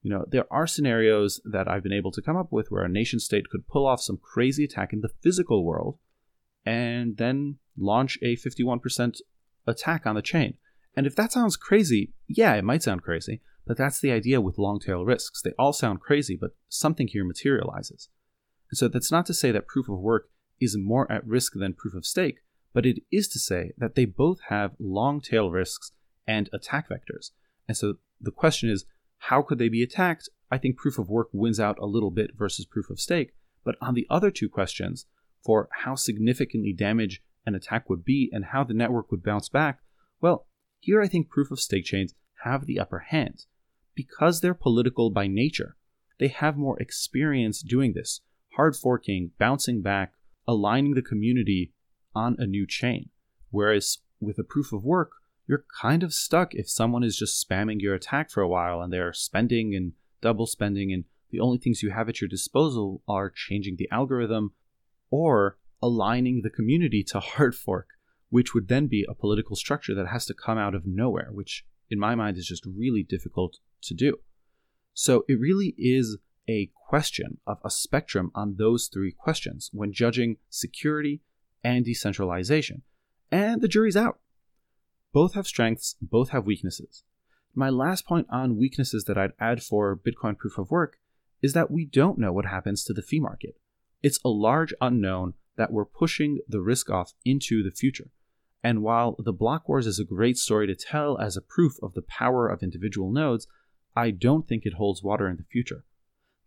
You know, there are scenarios that I've been able to come up with where a nation state could pull off some crazy attack in the physical world and then launch a fifty-one percent attack on the chain. And if that sounds crazy, yeah, it might sound crazy, but that's the idea with long tail risks. They all sound crazy, but something here materializes. And so that's not to say that proof of work is more at risk than proof of stake, but it is to say that they both have long tail risks and attack vectors. And so the question is, How could they be attacked? I think proof of work wins out a little bit versus proof of stake. But on the other two questions, for how significantly damaged an attack would be and how the network would bounce back, well, here I think proof of stake chains have the upper hand. Because they're political by nature, they have more experience doing this, hard forking, bouncing back, aligning the community on a new chain. Whereas with a proof of work, you're kind of stuck if someone is just spamming your attack for a while and they're spending and double spending and the only things you have at your disposal are changing the algorithm or aligning the community to hard fork, which would then be a political structure that has to come out of nowhere, which in my mind is just really difficult to do. So it really is a question of a spectrum on those three questions when judging security and decentralization. And the jury's out. Both have strengths, both have weaknesses. My last point on weaknesses that I'd add for Bitcoin proof of work is that we don't know what happens to the fee market. It's a large unknown that we're pushing the risk off into the future. And while the block wars is a great story to tell as a proof of the power of individual nodes, I don't think it holds water in the future.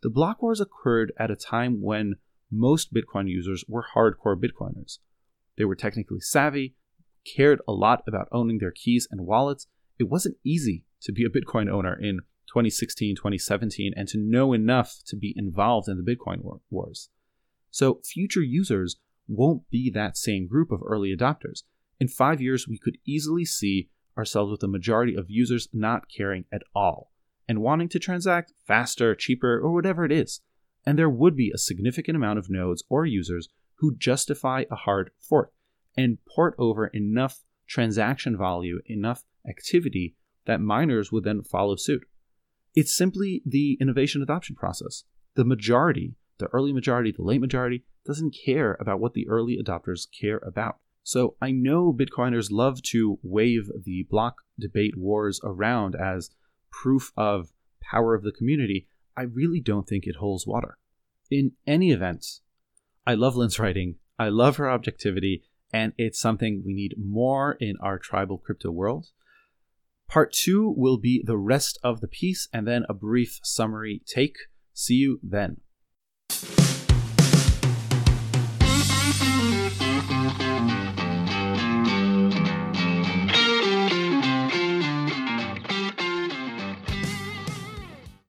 The block wars occurred at a time when most Bitcoin users were hardcore Bitcoiners. They were technically savvy, cared a lot about owning their keys and wallets. It wasn't easy to be a Bitcoin owner in twenty sixteen, twenty seventeen, and to know enough to be involved in the Bitcoin wars. So future users won't be that same group of early adopters. In five years, we could easily see ourselves with a majority of users not caring at all and wanting to transact faster, cheaper, or whatever it is. And there would be a significant amount of nodes or users who justify a hard fork and port over enough transaction value, enough activity that miners would then follow suit. It's simply the innovation adoption process. The majority, the early majority, the late majority, doesn't care about what the early adopters care about. So I know Bitcoiners love to wave the block debate wars around as proof of power of the community. I really don't think it holds water. In any event, I love Lyn's writing. I love her objectivity. And it's something we need more in our tribal crypto world. Part two will be the rest of the piece and then a brief summary take. See you then.